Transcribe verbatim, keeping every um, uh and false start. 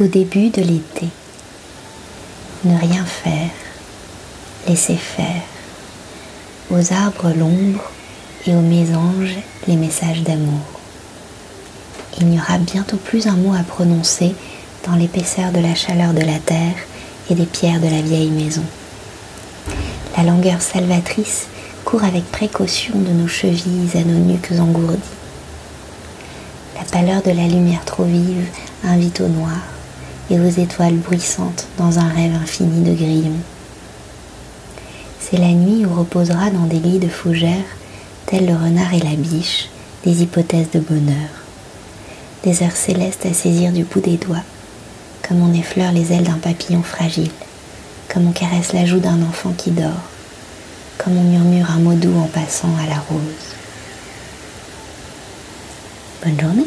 au début de l'été. Ne rien faire, laisser faire. Aux arbres l'ombre et aux mésanges les messages d'amour. Il n'y aura bientôt plus un mot à prononcer dans l'épaisseur de la chaleur de la terre et des pierres de la vieille maison. La langueur salvatrice court avec précaution de nos chevilles à nos nuques engourdies. La pâleur de la lumière trop vive invite au noir et aux étoiles bruissantes dans un rêve infini de grillons. C'est la nuit où reposera dans des lits de fougères, tel le renard et la biche, des hypothèses de bonheur. Des heures célestes à saisir du bout des doigts, comme on effleure les ailes d'un papillon fragile, comme on caresse la joue d'un enfant qui dort, comme on murmure un mot doux en passant à la rose. Bonne journée.